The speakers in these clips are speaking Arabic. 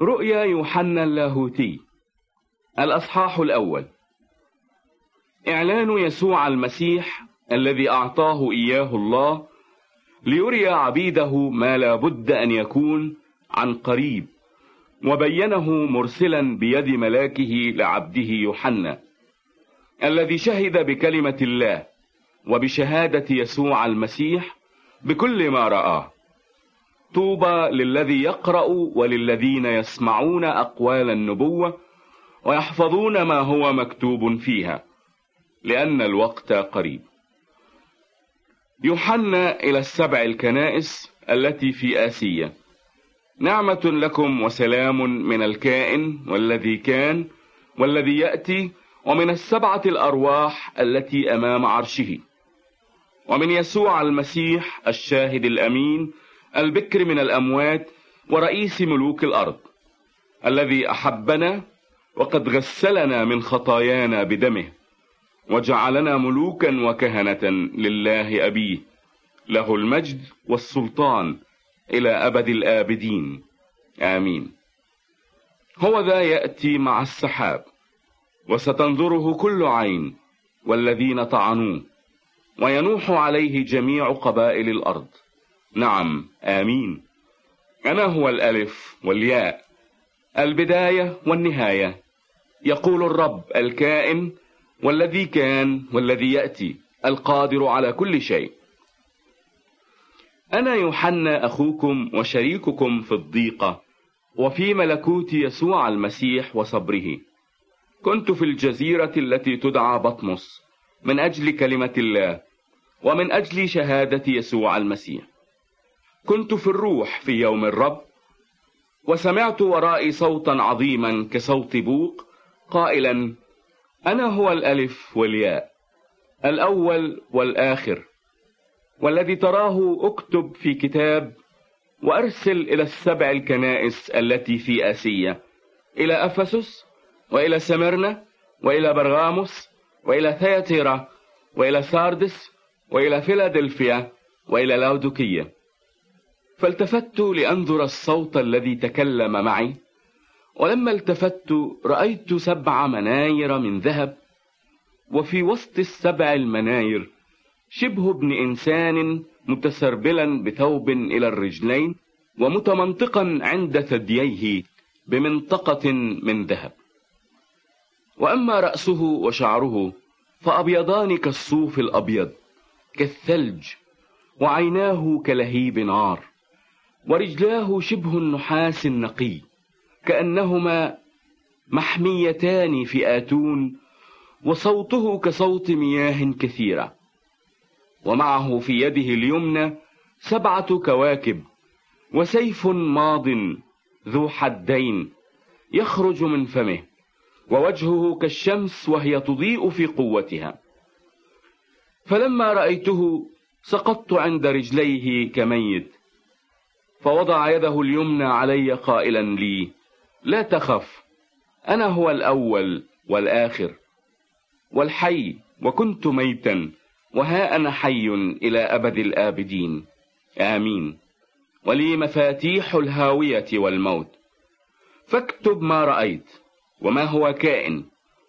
رؤيا يوحنا اللاهوتي، الأصحاح الأول. إعلان يسوع المسيح الذي أعطاه إياه الله ليري عبيده ما لا بد أن يكون عن قريب، وبينه مرسلا بيد ملاكه لعبده يوحنا الذي شهد بكلمة الله وبشهادة يسوع المسيح بكل ما رآه. طوبى للذي يقرأ وللذين يسمعون أقوال النبوة ويحفظون ما هو مكتوب فيها، لأن الوقت قريب. يوحنا إلى 7 الكنائس التي في آسيا. نعمة لكم وسلام من الكائن والذي كان والذي يأتي، ومن 7 الأرواح التي أمام عرشه، ومن يسوع المسيح الشاهد الأمين، البكر من الأموات ورئيس ملوك الأرض، الذي أحبنا وقد غسلنا من خطايانا بدمه وجعلنا ملوكا وكهنة لله أبيه، له المجد والسلطان إلى أبد الآبدين، آمين. هو ذا يأتي مع السحاب، وستنظره كل عين والذين طعنوه، وينوح عليه جميع قبائل الأرض، نعم آمين. أنا هو الألف والياء، البداية والنهاية، يقول الرب الكائن والذي كان والذي يأتي، القادر على كل شيء. أنا يوحنا أخوكم وشريككم في الضيقة وفي ملكوت يسوع المسيح وصبره. كنت في الجزيرة التي تدعى بطمس من أجل كلمة الله ومن أجل شهادة يسوع المسيح. كنت في الروح في يوم الرب، وسمعت ورائي صوتا عظيما كصوت بوق قائلا: أنا هو الألف والياء، الأول والآخر، والذي تراه اكتب في كتاب وأرسل إلى 7 الكنائس التي في آسيا، إلى أفسس وإلى سمرنة وإلى برغاموس وإلى ثياتيرا وإلى ساردس وإلى فلادلفيا وإلى لاودوكية. فالتفت لأنظر الصوت الذي تكلم معي، ولما التفت رأيت 7 مناير من ذهب، وفي وسط ال7 المناير شبه ابن إنسان متسربلا بثوب إلى الرجلين ومتمنطقا عند ثدييه بمنطقة من ذهب، وأما رأسه وشعره فأبيضان كالصوف الأبيض كالثلج، وعيناه كلهيب نار، ورجلاه شبه النحاس النقي كأنهما محميتان في آتون، وصوته كصوت مياه كثيرة، ومعه في يده اليمنى 7 كواكب وسيف ماض ذو حدين يخرج من فمه، ووجهه كالشمس وهي تضيء في قوتها. فلما رأيته سقطت عند رجليه كميت، فوضع يده اليمنى علي قائلا لي: لا تخف، أنا هو الأول والآخر والحي، وكنت ميتا وها أنا حي إلى أبد الآبدين، آمين، ولي مفاتيح الهاوية والموت. فاكتب ما رأيت وما هو كائن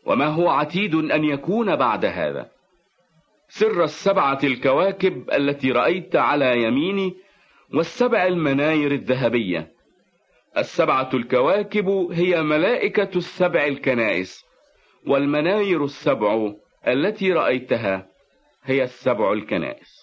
وما هو عتيد أن يكون بعد هذا، سر 7 الكواكب التي رأيت على يميني وال7 المناير الذهبية. 7 الكواكب هي ملائكة 7 الكنائس، والمناير 7 التي رأيتها هي 7 الكنائس.